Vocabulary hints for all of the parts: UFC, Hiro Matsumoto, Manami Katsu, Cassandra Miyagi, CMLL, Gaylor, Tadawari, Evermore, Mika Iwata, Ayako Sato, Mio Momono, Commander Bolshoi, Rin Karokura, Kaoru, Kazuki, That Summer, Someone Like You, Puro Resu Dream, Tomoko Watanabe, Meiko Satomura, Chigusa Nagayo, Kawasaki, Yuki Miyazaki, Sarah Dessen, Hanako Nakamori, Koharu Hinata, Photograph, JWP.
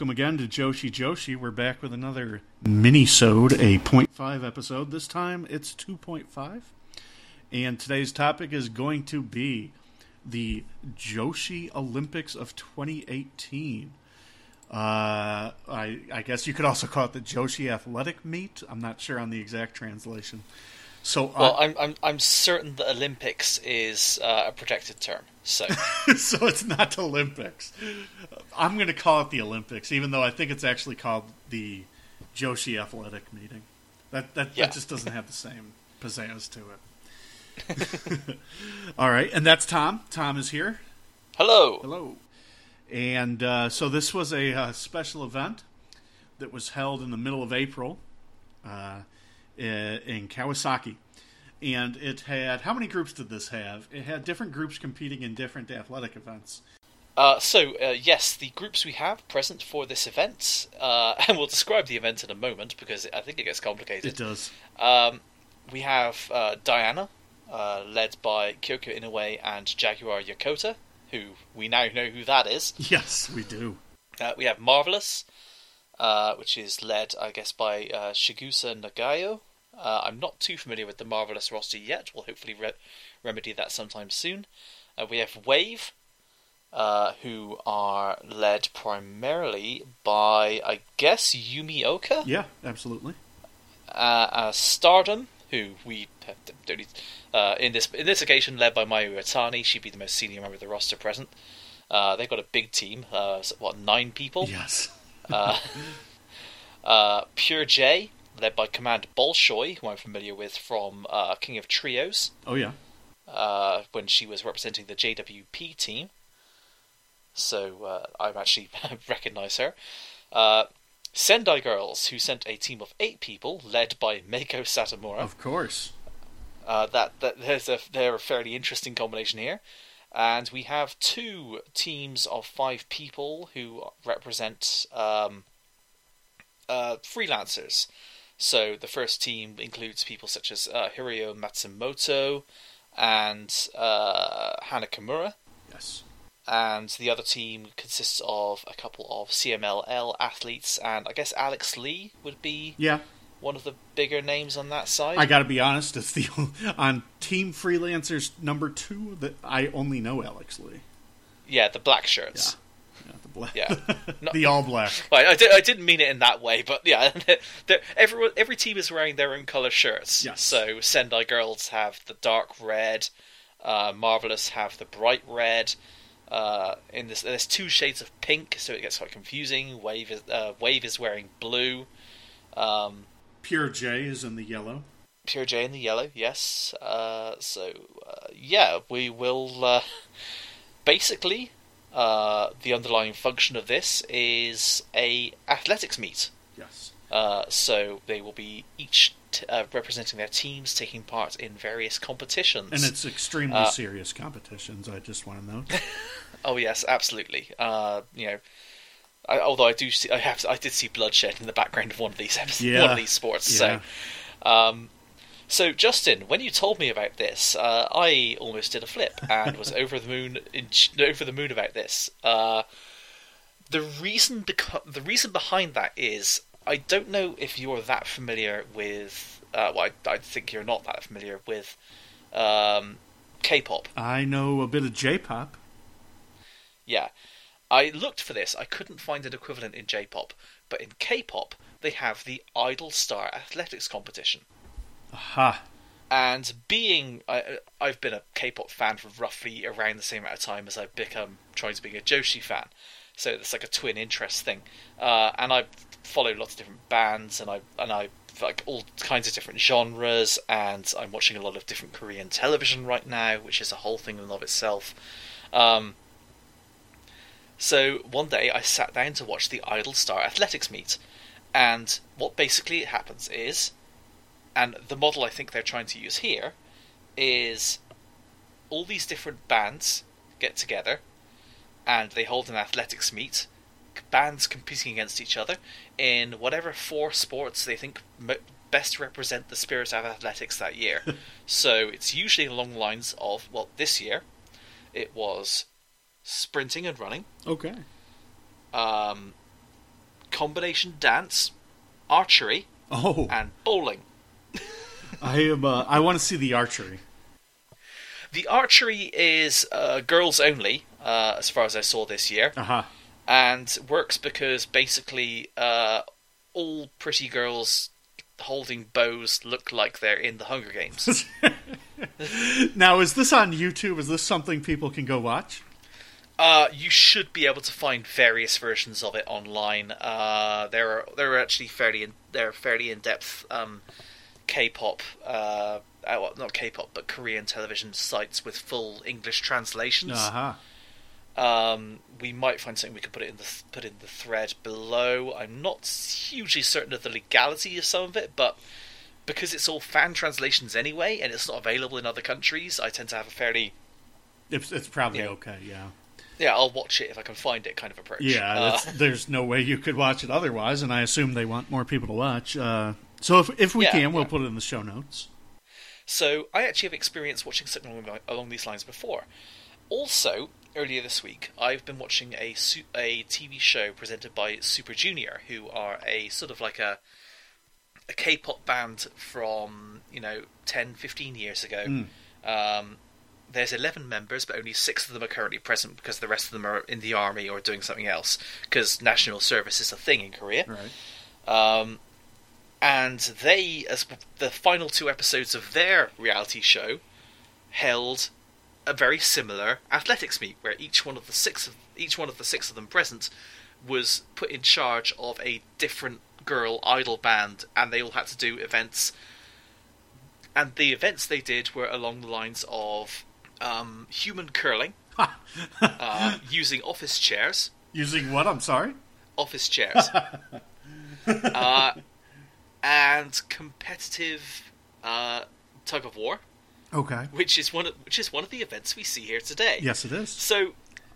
Welcome again to Joshi. We're back with another mini-sode, a .5 episode. This time it's 2.5, and today's topic is going to be the Joshi Olympics of 2018. I guess you could also call it the Joshi Athletic Meet. I'm not sure on the exact translation. So, well, I'm certain that Olympics is a protected term, so so it's not Olympics. I'm going to call it the Olympics, even though I think it's actually called the Joshi Athletic Meeting. That just doesn't have the same pizzazz to it. All right, and that's Tom. Tom is here. Hello. And so this was a special event that was held in the middle of April. In Kawasaki, and it had, how many groups did this have? It had different groups competing in different athletic events. Yes, the groups we have present for this event, and we'll describe the event in a moment because I think it gets complicated. It does. We have Diana, led by Kyoko Inoue and Jaguar Yokota, who we now know who that is. Yes, we do. We have Marvelous, which is led, I guess, by Chigusa Nagayo. I'm not too familiar with the Marvelous roster yet. We'll hopefully remedy that sometime soon. We have Wave, who are led primarily by, I guess, Yumi Ohka? Yeah, absolutely. Stardom, who we don't need, in this occasion led by Mayu Iwatani. She'd be the most senior member of the roster present. They've got a big team. 9 people? Yes. Pure J, led by Command Bolshoi, who I'm familiar with from King of Trios. Oh, yeah. When she was representing the JWP team. So I've actually recognise her. Sendai Girls, who sent a team of 8 people, led by Meiko Satomura. Of course. They're a fairly interesting combination here. And we have 2 teams of 5 people who represent freelancers. So the first team includes people such as Hiro Matsumoto and Hana Kimura. Yes. And the other team consists of a couple of CMLL athletes, and I guess Alex Lee would be... Yeah. One of the bigger names on that side. I gotta be honest, it's the on Team Freelancers number 2 that I only know Alex Lee. Yeah, the black shirts. Yeah, the black. Yeah, the all black. Right, I didn't mean it in that way, but yeah, every team is wearing their own color shirts. Yes. So Sendai Girls have the dark red, Marvelous have the bright red. In this, there's 2 shades of pink, so it gets quite confusing. Wave is wearing blue. Pure J is in the yellow. Pure J in the yellow, yes. We will... basically, the underlying function of this is a athletics meet. Yes. So they will be each representing their teams, taking part in various competitions. And it's extremely serious competitions, I just want to note. Oh, yes, absolutely. I did see bloodshed in the background of one of these episodes, one of these sports. Yeah. So Justin, when you told me about this, I almost did a flip and was over the moon about this. The reason behind that is I don't know if you're that familiar with. I think you're not that familiar with K-pop. I know a bit of J-pop. Yeah. I looked for this, I couldn't find an equivalent in J-pop, but in K-pop, they have the Idol Star Athletics Competition. Aha. And I've been a K-pop fan for roughly around the same amount of time as I've become trying to be a Joshi fan, so it's like a twin interest thing. And I follow lots of different bands, and I like all kinds of different genres, and I'm watching a lot of different Korean television right now, which is a whole thing in and of itself. So one day I sat down to watch the Idol Star Athletics Meet, and what basically happens is, and the model I think they're trying to use here, is all these different bands get together, and they hold an athletics meet, bands competing against each other in whatever 4 sports they think best represent the spirit of athletics that year. So it's usually along the lines of, well, this year it was... sprinting and running. Okay. combination dance, archery, and bowling. I want to see the archery. The archery is girls only, as far as I saw this year. Uh-huh. And works because basically all pretty girls holding bows look like they're in the Hunger Games. Now, is this on YouTube? Is this something people can go watch? You should be able to find various versions of it online. There are actually fairly in-depth K-pop, well, not K-pop, but Korean television sites with full English translations. Uh-huh. We might find something we could put in the thread below. I'm not hugely certain of the legality of some of it, but because it's all fan translations anyway, and it's not available in other countries, I tend to have a fairly... It's probably okay, yeah. Yeah, I'll watch it if I can find it kind of approach. Yeah, there's no way you could watch it otherwise, and I assume they want more people to watch. So if we can, we'll put it in the show notes. So I actually have experience watching something along these lines before. Also, earlier this week, I've been watching a TV show presented by Super Junior, who are a sort of like a K-pop band from, 10, 15 years ago. There's 11 members, but only 6 of them are currently present because the rest of them are in the army or doing something else, because national service is a thing in Korea. Right. And they, as the final 2 episodes of their reality show, held a very similar athletics meet, where each one of the six of them present was put in charge of a different girl idol band, and they all had to do events. And the events they did were along the lines of human curling, using office chairs. Using what? I'm sorry? Office chairs. And competitive tug of war. Okay. Which is one of the events we see here today. Yes, it is. So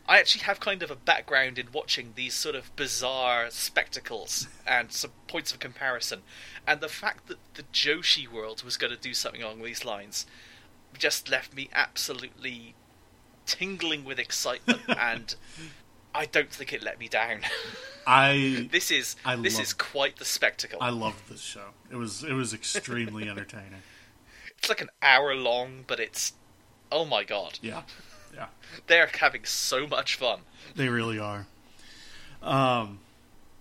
I actually have kind of a background in watching these sort of bizarre spectacles and some points of comparison. And the fact that the Joshi world was going to do something along these lines just left me absolutely tingling with excitement, and I don't think it let me down. This is quite the spectacle. I loved this show. It was extremely entertaining. It's like an hour long, but it's oh my god. Yeah. They're having so much fun. They really are.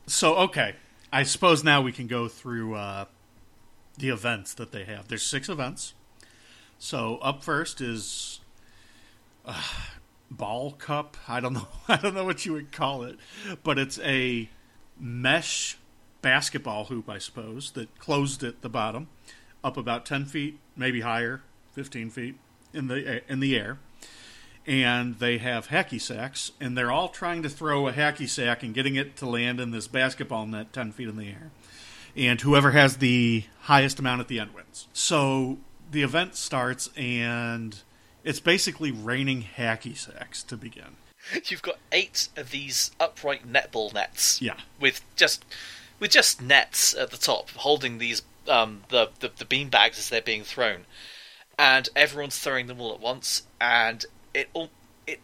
So, okay. I suppose now we can go through the events that they have. There's 6 events. So, up first is ball cup. I don't know what you would call it, but it's a mesh basketball hoop, I suppose, that closed at the bottom, up about 10 feet, maybe higher, 15 feet in the air. And they have hacky sacks, and they're all trying to throw a hacky sack and getting it to land in this basketball net 10 feet in the air. And whoever has the highest amount at the end wins. So the event starts, and it's basically raining hacky sacks to begin. You've got 8 of these upright netball nets. Yeah. With just nets at the top, holding these the bean bags as they're being thrown. And everyone's throwing them all at once, and it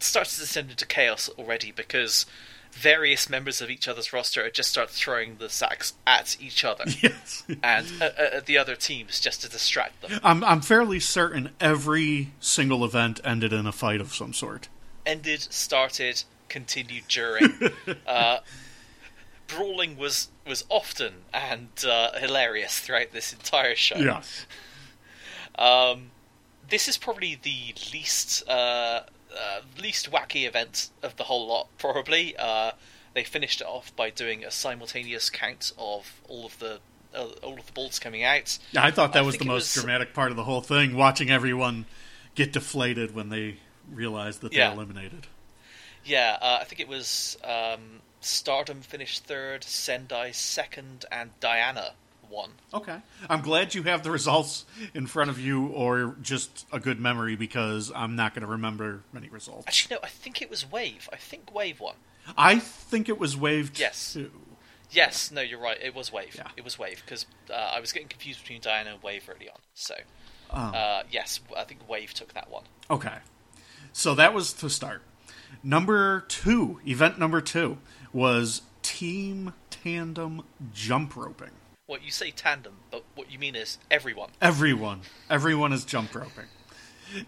starts to descend into chaos already, because various members of each other's roster just start throwing the sacks at each other. Yes. And the other teams, just to distract them. I'm fairly certain every single event ended in a fight of some sort. Ended, started, continued during. Brawling was often and hilarious throughout this entire show. Yes. This is probably the least wacky event of the whole lot, probably. They finished it off by doing a simultaneous count of all of the balls coming out. Yeah, I thought that was the most dramatic part of the whole thing, watching everyone get deflated when they realized that they eliminated. Yeah, I think it was Stardom finished 3rd, Sendai 2nd, and Diana 1. Okay. I'm glad you have the results in front of you, or just a good memory, because I'm not going to remember many results. Actually, no, I think it was Wave. I think Wave won. I think it was Wave 2. Yes, no, you're right. It was Wave. Yeah. It was Wave, because I was getting confused between Diana and Wave early on. So, yes, I think Wave took that one. Okay. So that was to start. Event number 2 was team tandem jump roping. Well, you say tandem, but what you mean is everyone. Everyone is jump roping.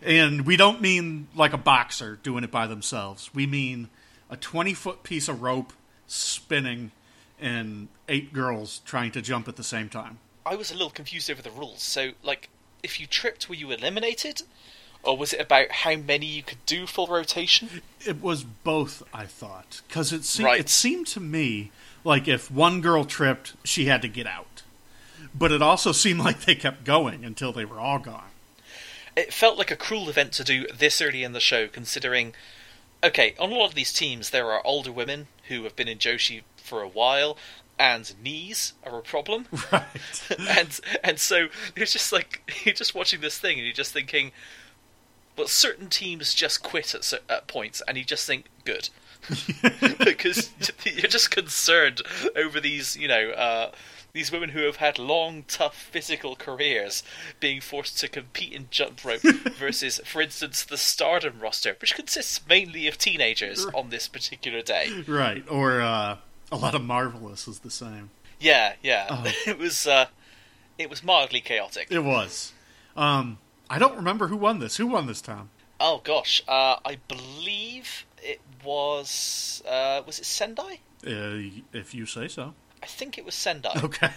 And we don't mean like a boxer doing it by themselves. We mean a 20-foot piece of rope spinning and 8 girls trying to jump at the same time. I was a little confused over the rules. So, like, if you tripped, were you eliminated? Or was it about how many you could do full rotation? It was both, I thought. Because it seemed to me like if one girl tripped, she had to get out. But it also seemed like they kept going until they were all gone. It felt like a cruel event to do this early in the show, considering, okay, on a lot of these teams there are older women who have been in Joshi for a while, and knees are a problem. Right. and so it's just like, you're just watching this thing and you're just thinking, well, certain teams just quit at points, and you just think, good. Because you're just concerned over these, you know, these women who have had long, tough physical careers being forced to compete in jump rope versus, for instance, the Stardom roster, which consists mainly of teenagers on this particular day. Right, or a lot of Marvelous is the same. Yeah. It was mildly chaotic. It was. I don't remember who won this. Who won this, Tom? Oh, gosh. I believe it was it Sendai? If you say so. I think it was Sendai. Okay.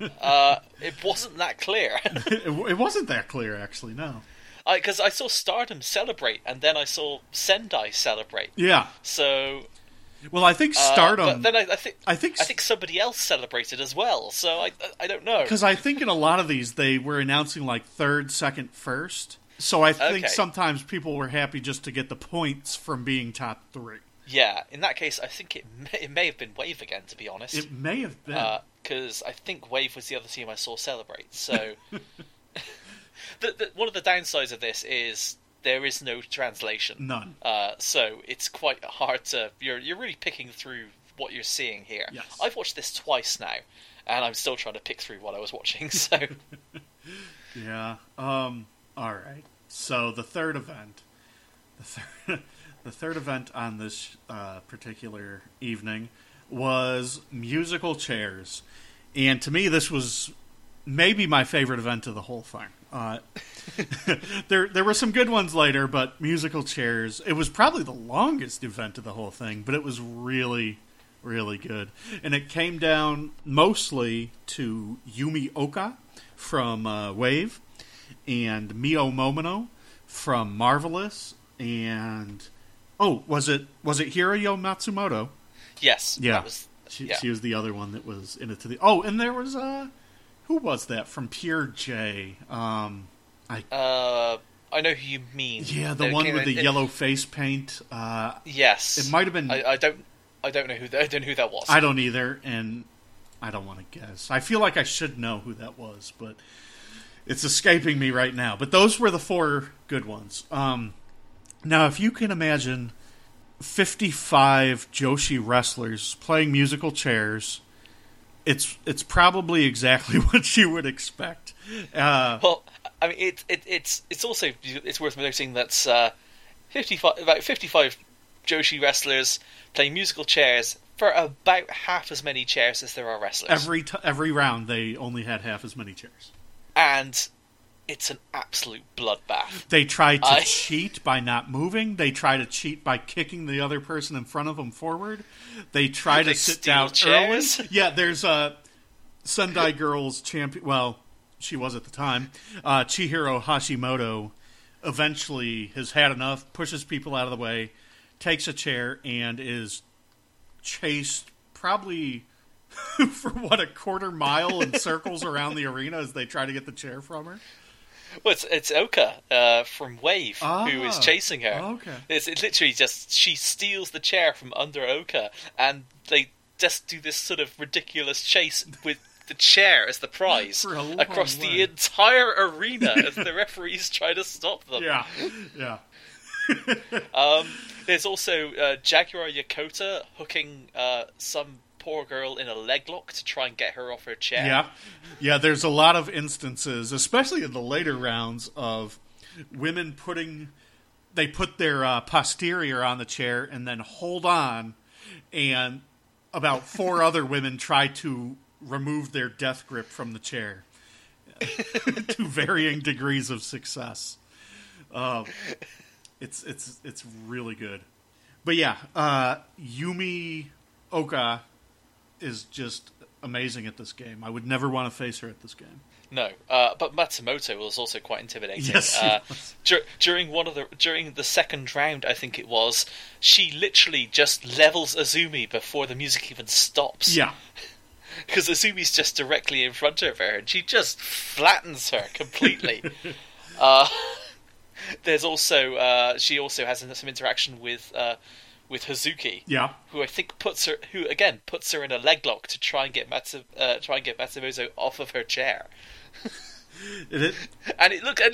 It wasn't that clear. It wasn't that clear, actually, no. Because I saw Stardom celebrate, and then I saw Sendai celebrate. Yeah. So... Well, I think Stardom... but then I think somebody else celebrated as well, so I don't know. Because I think in a lot of these, they were announcing like third, second, first. So I think sometimes people were happy just to get the points from being top 3. Yeah, in that case, I think it may have been Wave again, to be honest. It may have been. Because I think Wave was the other team I saw celebrate, so... one of the downsides of this is... there is no translation. None. So it's quite hard to... You're really picking through what you're seeing here. Yes. I've watched this twice now, and I'm still trying to pick through what I was watching, so... Yeah. All right. So the third event. The third event on this particular evening was musical chairs. And to me, this was maybe my favorite event of the whole thing. There were some good ones later, but musical chairs, it was probably the longest event of the whole thing, but it was really, really good. And it came down mostly to Yumi Ohka from Wave and Mio Momono from Marvelous, and was it Hiro Matsumoto? Yes. Yeah. She was the other one that was in it to the... Oh, and there was who was that from Pure J? I know who you mean. Yeah, the one with the yellow face paint. Yes, it might have been. I don't know who that was. I don't either, and I don't want to guess. I feel like I should know who that was, but it's escaping me right now. But those were the 4 good ones. Now, if you can imagine 55 Joshi wrestlers playing musical chairs. It's probably exactly what you would expect. Well, I mean, it's also worth noting that 55 Joshi wrestlers play musical chairs for about half as many chairs as there are wrestlers. Every round, they only had half as many chairs, and it's an absolute bloodbath. They try to cheat by not moving. They try to cheat by kicking the other person in front of them forward. They try to sit down chairs? Early. Yeah, there's a Sendai Girls champion. Well, she was at the time. Chihiro Hashimoto eventually has had enough, pushes people out of the way, takes a chair, and is chased probably... for a 1/4 mile in circles around the arena as they try to get the chair from her. Well, it's Ohka from Wave who is chasing her. Okay. It's literally just she steals the chair from under Ohka, and they just do this sort of ridiculous chase with the chair as the prize across the entire arena as the referees try to stop them. Yeah. There's also Jaguar Yokota hooking some poor girl in a leg lock to try and get her off her chair. Yeah, there's a lot of instances, especially in the later rounds, of women put their posterior on the chair and then hold on, and about four other women try to remove their death grip from the chair to varying degrees of success. It's really good. But yeah, Yumi Ohka is just amazing at this game. I would never want to face her at this game. No, but Matsumoto was also quite intimidating. Yes, during the second round, I think it was, she literally just levels Azumi before the music even stops. Yeah, because Azumi's just directly in front of her, and she just flattens her completely. There's also she also has some interaction with Hazuki, yeah, who I think puts her in a leg lock to try and get Matsumoto off of her chair. It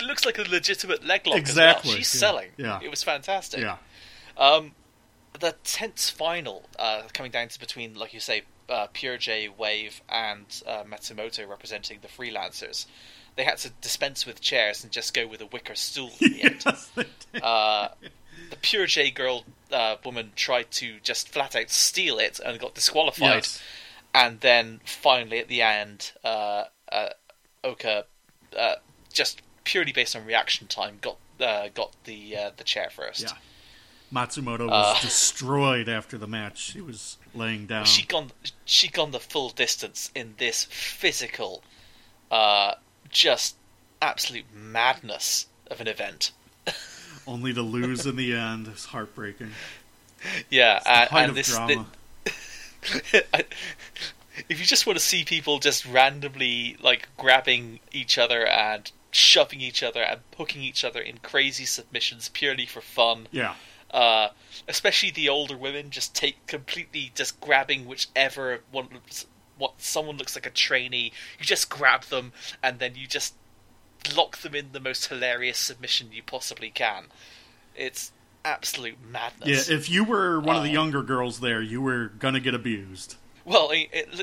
looks like a legitimate leg lock. Exactly, as well. She's selling. Yeah, it was fantastic. Yeah, the tense final coming down to between, like you say, Pure J, Wave, and Matsumoto representing the freelancers. They had to dispense with chairs and just go with a wicker stool at the end. Yes, they did. The Pure J woman tried to just flat out steal it and got disqualified. Yes. And then finally at the end, Ohka, just purely based on reaction time, got the chair first. Yeah. Matsumoto was destroyed after the match. She was laying down. She gone the full distance in this physical, just absolute madness of an event. Only to lose in the end. It's heartbreaking. Yeah, it's and this drama. If you just want to see people just randomly like grabbing each other and shoving each other and hooking each other in crazy submissions purely for fun. Yeah. Especially the older women just grabbing whichever one someone looks like a trainee. You just grab them and then you just lock them in the most hilarious submission you possibly can. It's absolute madness. Yeah, if you were one of the younger girls there, you were gonna get abused. Well,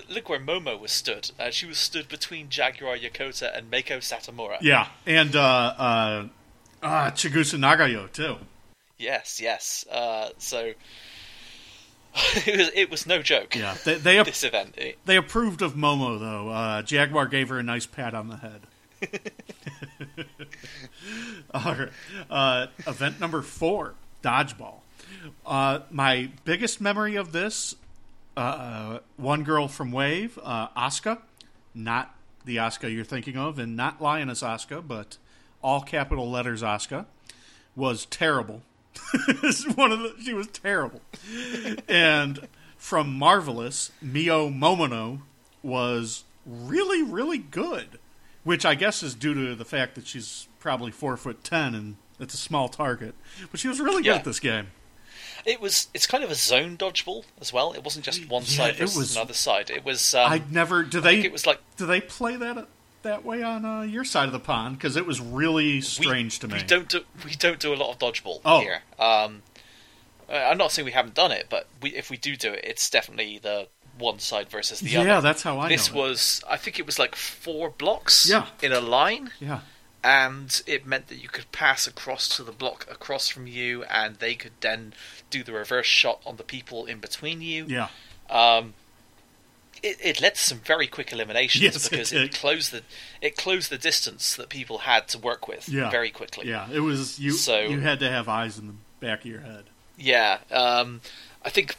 look where Momo was stood. She was stood between Jaguar Yokota and Meiko Satomura. Yeah, and Chigusa Nagayo too. Yes. So it was no joke. Yeah, this event. They approved of Momo though. Jaguar gave her a nice pat on the head. All right. Event number 4, dodgeball. My biggest memory of this, one girl from Wave, Asuka, not the Asuka you're thinking of, and not Lioness Asuka, but all capital letters Asuka, was terrible. She was terrible. And from Marvelous, Mio Momono was really, really good. Which I guess is due to the fact that she's probably 4'10" and it's a small target. But she was really good at this game. It's kind of a zone dodgeball as well. It wasn't just one side versus another side. It was. Do they play that way on your side of the pond? Because it was really strange to me. We don't do a lot of dodgeball here. I'm not saying we haven't done it, but if we do it, it's definitely the one side versus the other. Yeah, that's how I know. This was, I think it was like 4 blocks in a line. Yeah. And it meant that you could pass across to the block across from you, and they could then do the reverse shot on the people in between you. Yeah. It led to some very quick eliminations because it closed the distance that people had to work with very quickly. Yeah, it was you had to have eyes in the back of your head. Yeah. I think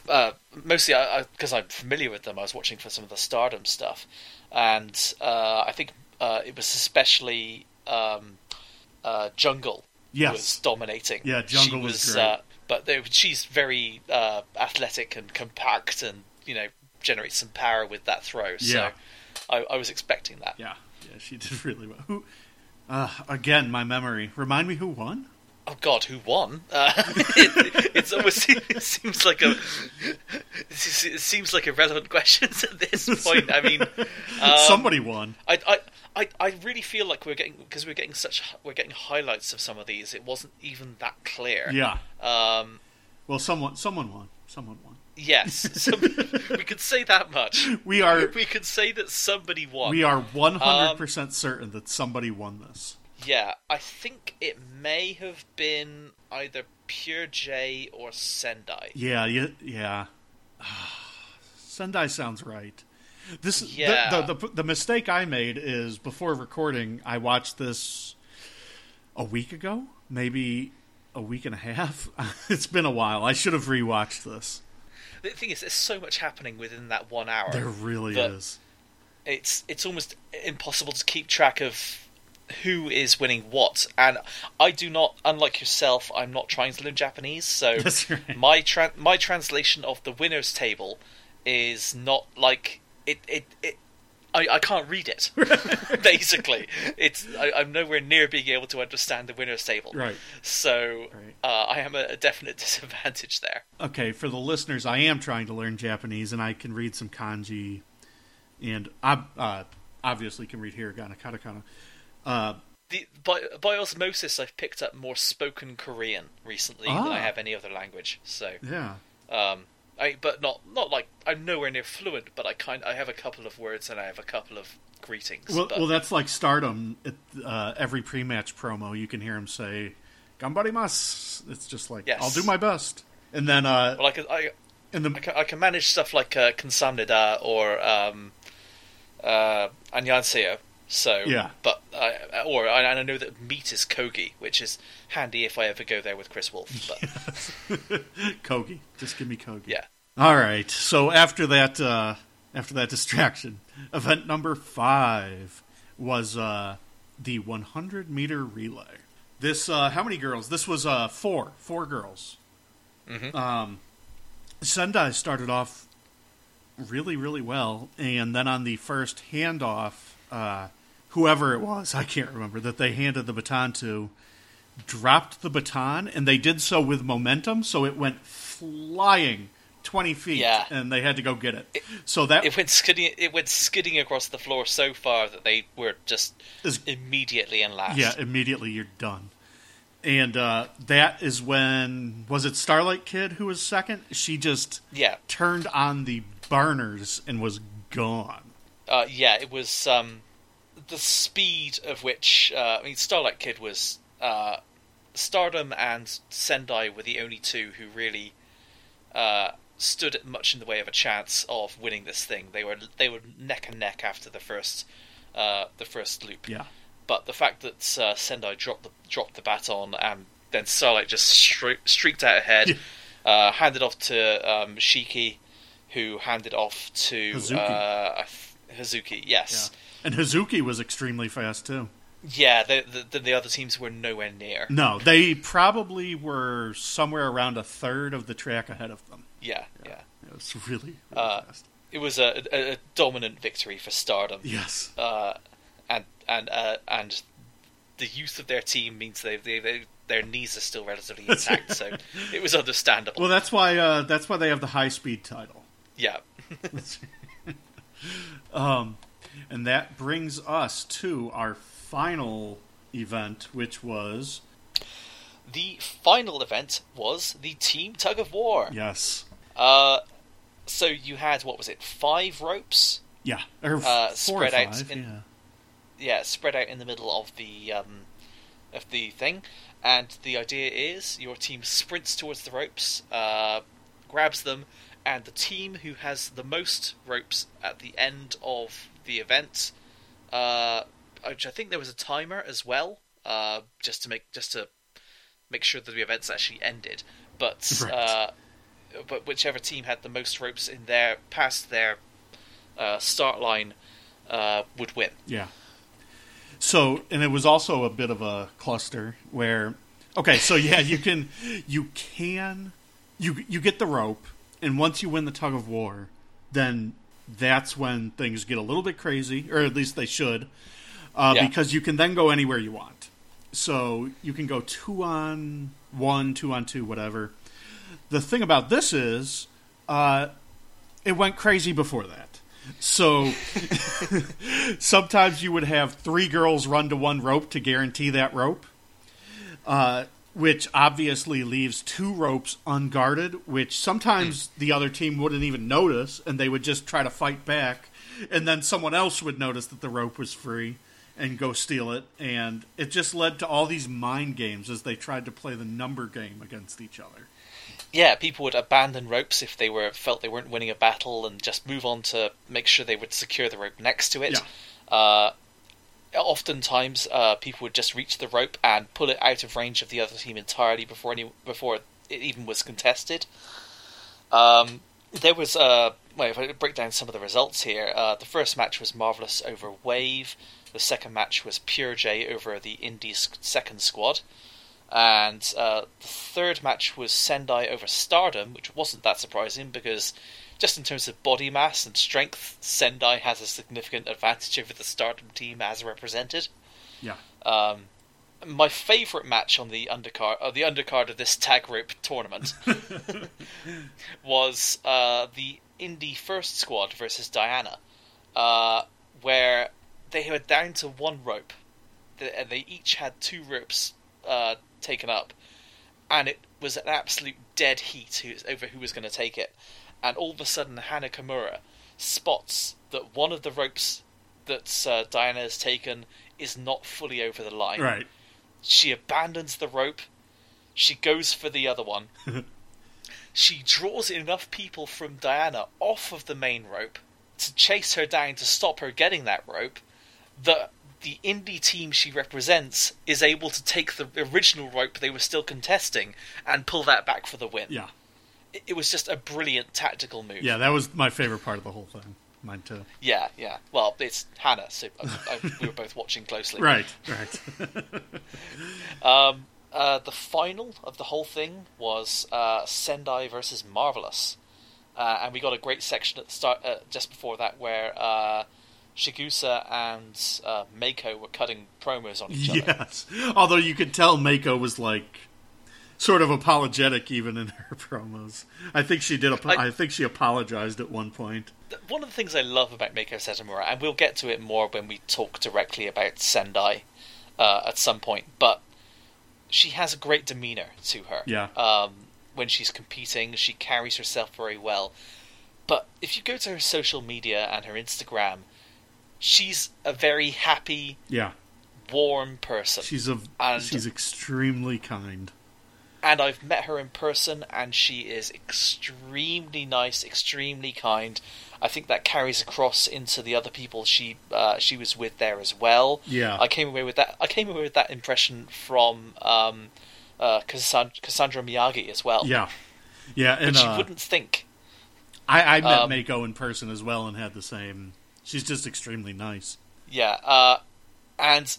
mostly because I'm familiar with them, I was watching for some of the Stardom stuff, and I think it was especially Jungle was dominating. Yeah, Jungle was great. She's very athletic and compact, and generates some power with that throw. Yeah. So I was expecting that. Yeah, she did really well. Who? Again, my memory. Remind me who won. Oh God, who won? It's almost it seems like a relevant question at this point. I mean, somebody won. I really feel like we're getting highlights of some of these. It wasn't even that clear. Yeah. Well, someone won. Someone won. Yes, we could say that much. We could say that somebody won. We are 100% certain that somebody won this. Yeah, I think it may have been either Pure J or Sendai. Yeah, yeah. Sendai sounds right. This the mistake I made is before recording, I watched this a week ago, maybe a week and a half. It's been a while. I should have rewatched this. The thing is, there's so much happening within that 1 hour. There really is. It's almost impossible to keep track of who is winning what, and I do not, unlike yourself, I'm not trying to learn Japanese, so right. my translation of the winners table is not like it I can't read it. Basically, I'm nowhere near being able to understand the winners table. Right. So right. I am at a definite disadvantage there. Okay, for the listeners, I am trying to learn Japanese, and I can read some kanji, and I obviously can read hiragana, katakana. By osmosis, I've picked up more spoken Korean recently than I have any other language. So yeah. But not like I'm nowhere near fluent, but I have a couple of words and I have a couple of greetings. Well, that's like Stardom. Every pre-match promo, you can hear him say "Ganbarimasu." It's just like I'll do my best, and then I can manage stuff like "Kansamnida" or "Annyeonghaseyo." So yeah, but I know that meat is kogi, which is handy if I ever go there with Chris Wolf. But kogi, just give me kogi. Yeah. All right. So after that distraction, event number 5 was the 100-meter relay. This how many girls? This was four girls. Mm-hmm. Sendai started off really, really well, and then on the first handoff. Whoever it was, I can't remember, that they handed the baton to, dropped the baton, and they did so with momentum, so it went flying 20 feet, and they had to go get it. It went skidding across the floor so far that they were just immediately in last. Yeah, immediately you're done. And that is when, was it Starlight Kid who was second? She just turned on the burners and was gone. It was the speed of which Starlight Kid was Stardom and Sendai were the only two who really stood much in the way of a chance of winning this thing. They were neck and neck after the first loop. Yeah. But the fact that Sendai dropped the baton and then Starlight just streaked out ahead, handed off to Shiki, who handed off to Hazuki. Hazuki, yes. Yeah. And Hazuki was extremely fast, too. Yeah, the other teams were nowhere near. No, they probably were somewhere around a third of the track ahead of them. Yeah. It was really, really fast. It was a dominant victory for Stardom. Yes. And the youth of their team means their knees are still relatively intact, so it was understandable. Well, that's why they have the high-speed title. Yeah. And that brings us to our final event, which was... The final event was the team tug of war. Yes. So you had, 5 ropes? Yeah. Spread out in the middle of the thing. And the idea is your team sprints towards the ropes, grabs them, and the team who has the most ropes at the end of the event, which I think there was a timer as well, just to make sure that the event's actually ended. But right. But whichever team had the most ropes in their past their start line would win. Yeah. So and it was also a bit of a cluster where, you get the rope. And once you win the tug of war, then that's when things get a little bit crazy, or at least they should, because you can then go anywhere you want. So you can go 2-on-1, 2-on-2, whatever. The thing about this is, it went crazy before that. So sometimes you would have 3 girls run to 1 rope to guarantee that rope. Which obviously leaves 2 ropes unguarded, which sometimes the other team wouldn't even notice, and they would just try to fight back, and then someone else would notice that the rope was free, and go steal it. And it just led to all these mind games as they tried to play the number game against each other. Yeah, people would abandon ropes if they felt they weren't winning a battle and just move on to make sure they would secure the rope next to it. Yeah. Oftentimes, people would just reach the rope and pull it out of range of the other team entirely before it even was contested. There was... if I break down some of the results here, the first match was Marvelous over Wave. The second match was Pure J over the Indies second squad. And the third match was Sendai over Stardom, which wasn't that surprising because just in terms of body mass and strength, Sendai has a significant advantage over the Stardom team as represented. Yeah. My favourite match on the undercard of this tag rope tournament was the Indie First Squad versus Diana, where they were down to one rope, and they each had two ropes taken up, and it was an absolute dead heat over who was going to take it. And all of a sudden, Hana Kimura spots that one of the ropes that Diana has taken is not fully over the line. Right. She abandons the rope. She goes for the other one. She draws enough people from Diana off of the main rope to chase her down to stop her getting that rope, that the indie team she represents is able to take the original rope they were still contesting and pull that back for the win. Yeah. It was just a brilliant tactical move. Yeah, that was my favorite part of the whole thing. Mine too. Yeah, yeah. Well, it's Hana, so we were both watching closely. Right. The final of the whole thing was Sendai versus Marvelous. And we got a great section at the start, just before that, where Chigusa and Meiko were cutting promos on each other. Yes, although you could tell Meiko was like sort of apologetic even in her promos. I think she did. I think she apologized at one point. One of the things I love about Meiko Satomura, and we'll get to it more when we talk directly about Sendai at some point, but she has a great demeanour to her. Yeah. When she's competing, she carries herself very well. But if you go to her social media and her Instagram, she's a very happy, warm person. She's extremely kind. And I've met her in person, and she is extremely nice, extremely kind. I think that carries across into the other people she was with there as well. Yeah, I came away with that impression from Cassandra Miyagi as well. Yeah, and you wouldn't think. I met Meiko in person as well and had the same. She's just extremely nice. Yeah, and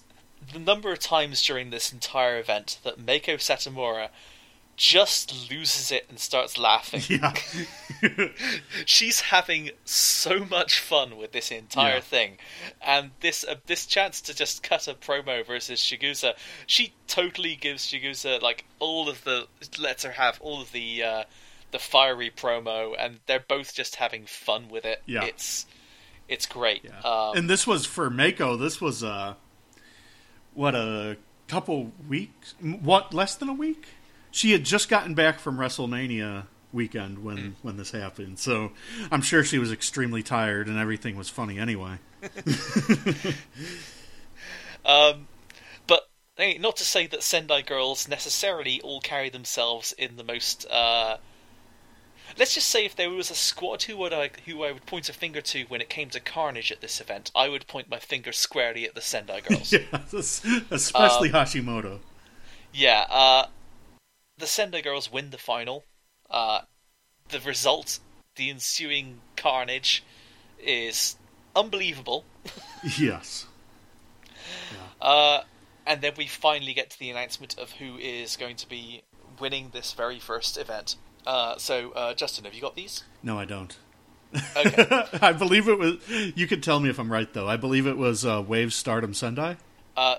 the number of times during this entire event that Meiko Satomura just loses it and starts laughing. Yeah. She's having so much fun with this entire thing, and this chance to just cut a promo versus Chigusa, she totally gives Chigusa lets her have all of the fiery promo, and they're both just having fun with it. Yeah. It's great. Yeah. And this was for Meiko. This was a couple weeks? What, less than a week? She had just gotten back from WrestleMania weekend when this happened, so I'm sure she was extremely tired and everything was funny anyway. But hey, not to say that Sendai girls necessarily all carry themselves in the most... let's just say if there was a squad who I would point a finger to when it came to carnage at this event, I would point my finger squarely at the Sendai girls. Yes, especially Hashimoto. Yeah, the Sendai girls win the final. The result, the ensuing carnage, is unbelievable. Yes. Yeah. And then we finally get to the announcement of who is going to be winning this very first event. So, Justin, have you got these? No, I don't. Okay. I believe it was... You could tell me if I'm right, though. I believe it was Wave, Stardom, Sendai?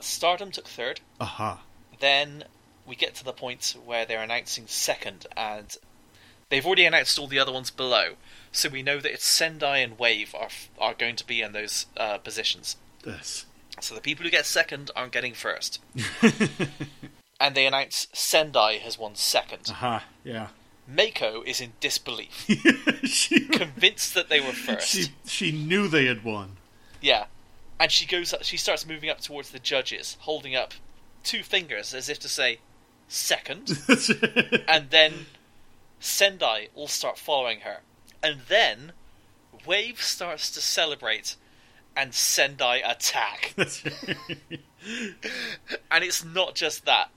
Stardom took third. Aha. Uh-huh. Then... we get to the point where they're announcing second, and they've already announced all the other ones below, so we know that it's Sendai and Wave are going to be in those positions. Yes. So the people who get second aren't getting first. And they announce Sendai has won second. Aha, uh-huh. Yeah. Meiko is in disbelief. Convinced that they were first. She knew they had won. Yeah. And she goes up, she starts moving up towards the judges, holding up two fingers as if to say, second. And then Sendai will start following her. And then Wave starts to celebrate and Sendai attack. And it's not just that.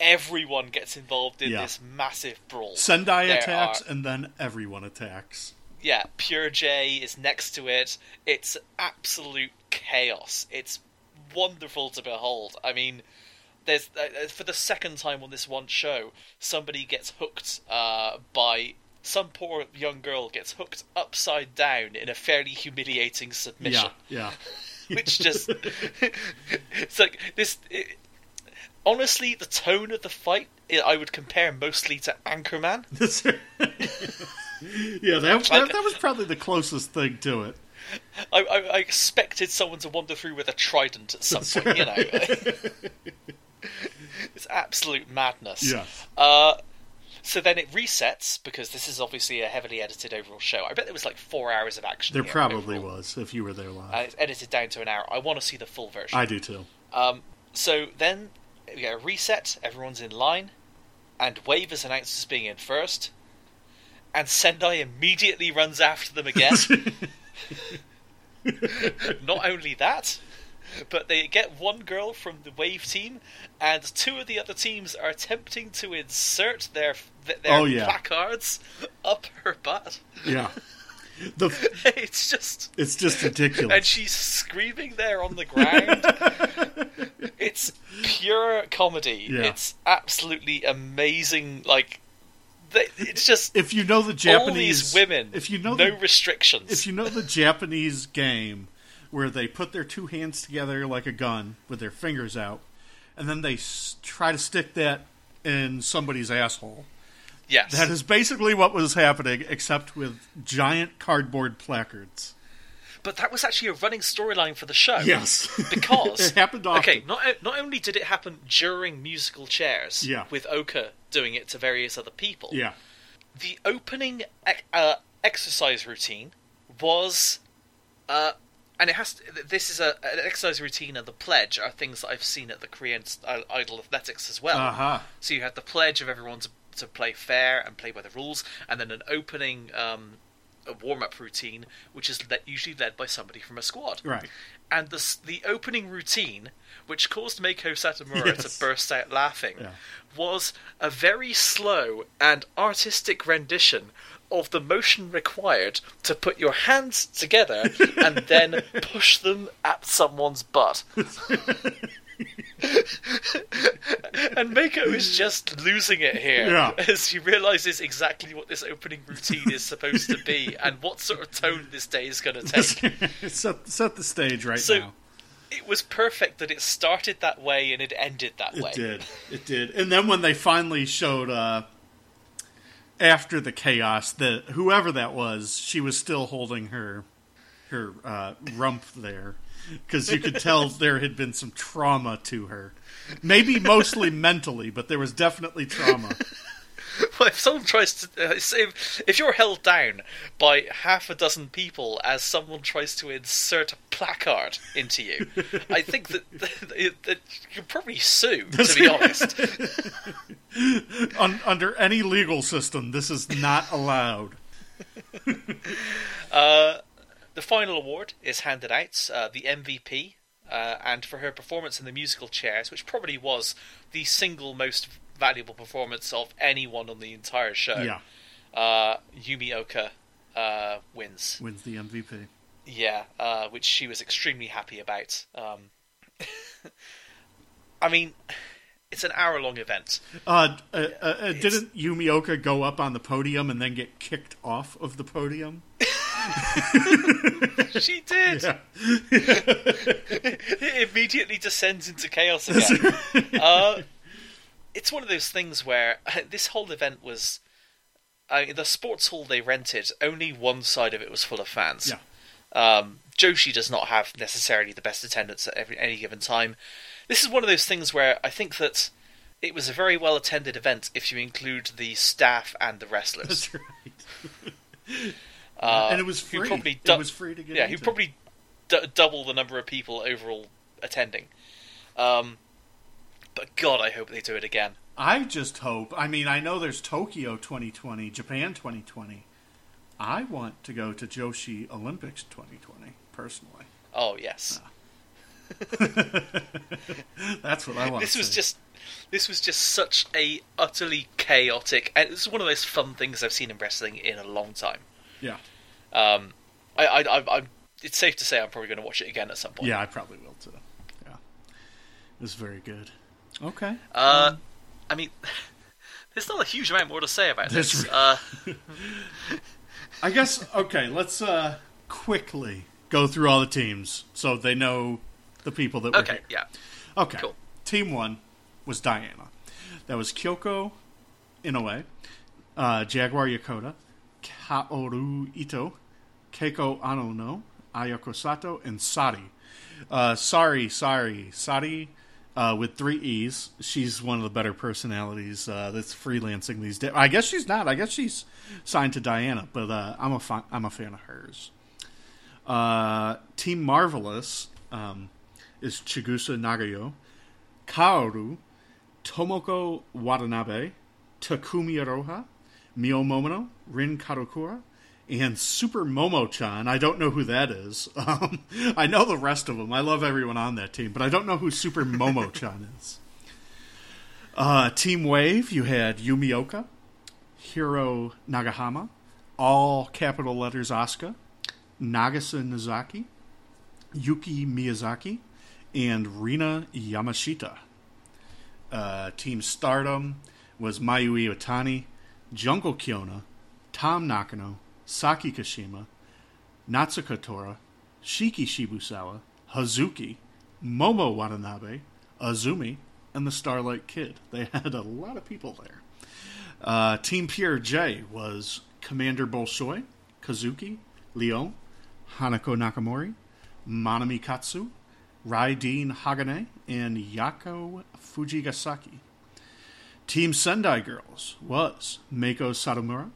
Everyone gets involved in this massive brawl. Sendai attacks and then everyone attacks. Yeah, Pure J is next to it. It's absolute chaos. It's wonderful to behold. I mean, there's for the second time on this one show, somebody gets hooked by... Some poor young girl gets hooked upside down in a fairly humiliating submission. Yeah. Which just... It's like this... Honestly, the tone of the fight, I would compare mostly to Anchorman. Yeah, that was probably the closest thing to it. I expected someone to wander through with a trident at some point, you know. It's absolute madness. Yeah. So then it resets, because this is obviously a heavily edited overall show. I bet there was like 4 hours of action. There probably was, if you were there live. It's edited down to an hour. I want to see the full version. I do too. So then... We get a reset, everyone's in line, and Wave is announced as being in first, and Sendai immediately runs after them again. Not only that, but they get one girl from the Wave team, and two of the other teams are attempting to insert their placards up her butt. Yeah. It's just ridiculous. And she's screaming there on the ground. It's pure comedy. Yeah. It's absolutely amazing. Like, it's just, if you know the Japanese, all these women, if you know no restrictions. If you know the Japanese game where they put their two hands together like a gun with their fingers out, and then they try to stick that in somebody's asshole. Yes. That is basically what was happening, except with giant cardboard placards. But that was actually a running storyline for the show. Yes. Because... it happened often. Okay, not only did it happen during musical chairs, with Ohka doing it to various other people, the opening exercise routine was... and it has to, this is an exercise routine, and the pledge are things that I've seen at the Korean Idol Athletics as well. Uh-huh. So you had the pledge of everyone's... to play fair and play by the rules, and then an opening warm-up routine, which is usually led by somebody from a squad. Right. And the opening routine, which caused Meiko Satomura to burst out laughing, was a very slow and artistic rendition of the motion required to put your hands together and then push them at someone's butt. And Meiko is just losing it here as she realises exactly what this opening routine is supposed to be and what sort of tone this day is going to take. Set the stage now. It was perfect that it started that way and it ended that way. It did. And then when they finally showed after the chaos, whoever that was, she was still holding her rump there. Because you could tell there had been some trauma to her. Maybe mostly mentally, but there was definitely trauma. Well, if someone tries to... if you're held down by half a dozen people as someone tries to insert a placard into you, I think that you could probably sue, to be honest. Under any legal system, this is not allowed. The final award is handed out, the MVP, and for her performance in the musical chairs, which probably was the single most valuable performance of anyone on the entire show. Yeah. Yumi Ohka wins the MVP. Yeah, which she was extremely happy about. I mean, it's an hour-long event. Didn't Yumi Ohka go up on the podium and then get kicked off of the podium? She did. Yeah. It immediately descends into chaos again. It's one of those things where this whole event was... the sports hall they rented, only one side of it was full of fans. Yeah. Joshi does not have necessarily the best attendance at any given time. This is one of those things where I think that it was a very well-attended event if you include the staff and the wrestlers. That's right. And it was free. It was free to get into. Yeah, who probably double the number of people overall attending. But God, I hope they do it again. I just hope. I mean, I know there's Tokyo 2020, Japan 2020. I want to go to Joshi Olympics 2020, personally. Oh, yes. That's what I want to see. This was just such a utterly chaotic... And it's one of the most fun things I've seen in wrestling in a long time. Yeah. It's safe to say I'm probably going to watch it again at some point. Yeah, I probably will, too. Yeah. It was very good. Okay. I mean, there's not a huge amount more to say about this. I guess, okay, let's quickly go through all the teams so they know the people that were here. Okay, yeah. Okay, cool. Team 1 was Diana. That was Kyoko Inoue, Jaguar Yokota, Haoru Ito, Keiko Anono, Ayako Sato, and Sari. Sari. With three E's. She's one of the better personalities that's freelancing these days. I guess she's not. I guess she's signed to Diana, but I'm a fan of hers. Team Marvelous is Chigusa Nagayo, Kaoru, Tomoko Watanabe, Takumi Aroha, Mio Momono, Rin Karokura, and Super Momo-chan. I don't know who that is. I know the rest of them. I love everyone on that team, but I don't know who Super Momo-chan is. Team Wave, you had Yumi Ohka, Hiro Nagahama, all capital letters Asuka, Nagisa Nozaki, Yuki Miyazaki, and Rina Yamashita. Team Stardom was Mayu Iwatani, Jungle Kyona, Tom Nakano, Saki Kashima, Natsuka Tora, Shiki Shibusawa, Hazuki, Momo Watanabe, Azumi, and the Starlight Kid. They had a lot of people there. Team Pierre J was Commander Bolshoi, Kazuki, Leon, Hanako Nakamori, Manami Katsu, Raiden Hagane, and Yako Fujigasaki. Team Sendai Girls was Meiko Satomura,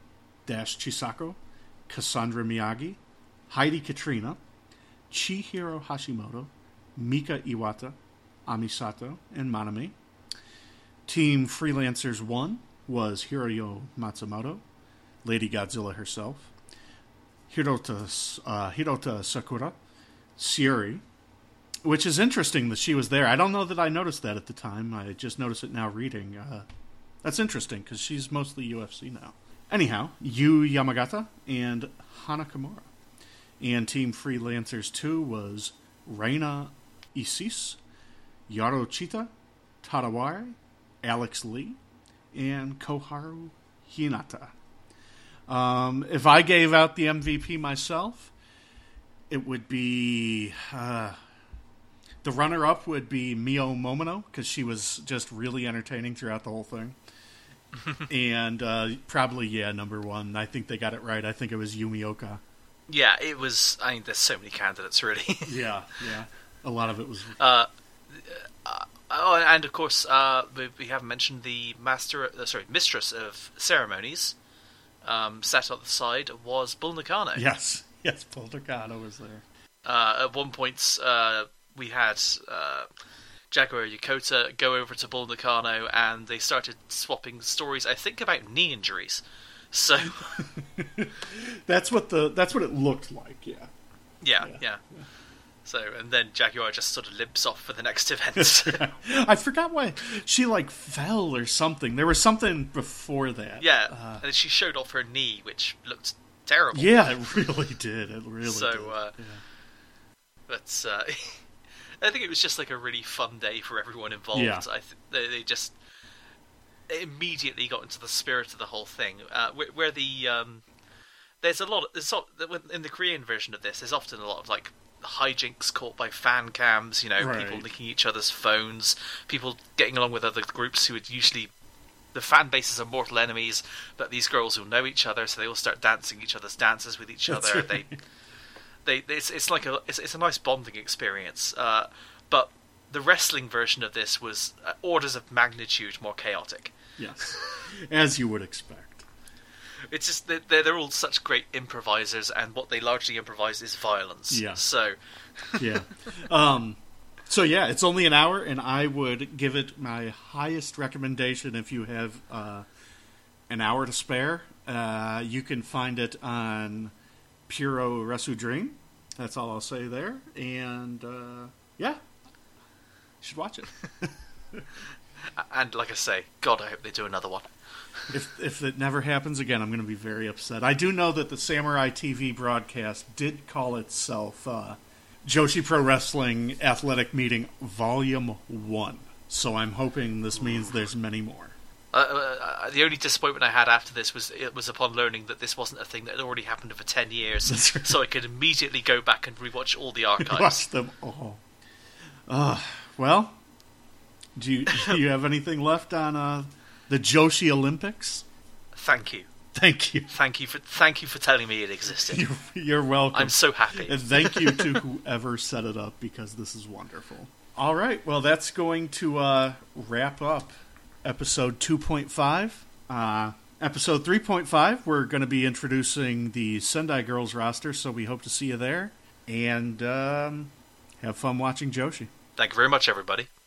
Dash Chisako, Cassandra Miyagi, Heidi Katrina, Chihiro Hashimoto, Mika Iwata, Amisato, and Manami. Team Freelancers 1 was Hiro Matsumoto, Lady Godzilla herself, Hirota Sakura, Siri, which is interesting that she was there. I don't know that I noticed that at the time. I just noticed it now reading. That's interesting because she's mostly UFC now. Anyhow, Yu Yamagata and Hana Kimura. And Team Freelancers 2 was Reina Isis, Yarochita, Tadawari, Alex Lee, and Koharu Hinata. If I gave out the MVP myself, it would be... the runner-up would be Mio Momono, because she was just really entertaining throughout the whole thing. And probably, yeah, number one. I think they got it right. I think it was Yumi Ohka. Yeah, it was... I mean, there's so many candidates, really. yeah. A lot of it was... and of course, we haven't mentioned the mistress of ceremonies, sat at the side, was Bull Nakano. Yes, Bull Nakano was there. At one point, we had... Jaguar Yokota go over to Bull Nakano and they started swapping stories, I think, about knee injuries. So that's what it looked like, yeah. So, and then Jaguar just sort of limps off for the next event. So. I forgot why she fell or something. There was something before that. Yeah. And then she showed off her knee, which looked terrible. Yeah, it really did. It really did. But I think it was just a really fun day for everyone involved. Yeah. They just immediately got into the spirit of the whole thing. Where the there's a lot of, in the Korean version of this. There's often a lot of hijinks caught by fan cams. People nicking each other's phones, people getting along with other groups who would usually the fan bases are mortal enemies, but these girls will know each other, so they all start dancing each other's dances with each That's other. Right. It's a nice bonding experience, but the wrestling version of this was orders of magnitude more chaotic. Yes, as you would expect. It's just that they're all such great improvisers, and what they largely improvise is violence. Yeah. So. Yeah. So yeah, it's only an hour, and I would give it my highest recommendation if you have an hour to spare. You can find it on Puro Resu Dream. That's all I'll say there. And yeah, you should watch it. And like I say, God, I hope they do another one. If it never happens again, I'm going to be very upset. I do know that the Samurai TV broadcast did call itself Joshi Pro Wrestling Athletic Meeting Volume 1. So I'm hoping this means there's many more. The only disappointment I had after this was upon learning that this wasn't a thing that had already happened for 10 years. Right. So I could immediately go back and rewatch all the archives. Watch them all. Well, do you have anything left on the Joshi Olympics? Thank you for telling me it existed. You're welcome. I'm so happy. And thank you to whoever set it up, because this is wonderful. All right, well, that's going to wrap up episode 2.5. Episode 3.5, we're going to be introducing the Sendai Girls roster, so we hope to see you there. And have fun watching Joshi. Thank you very much, everybody.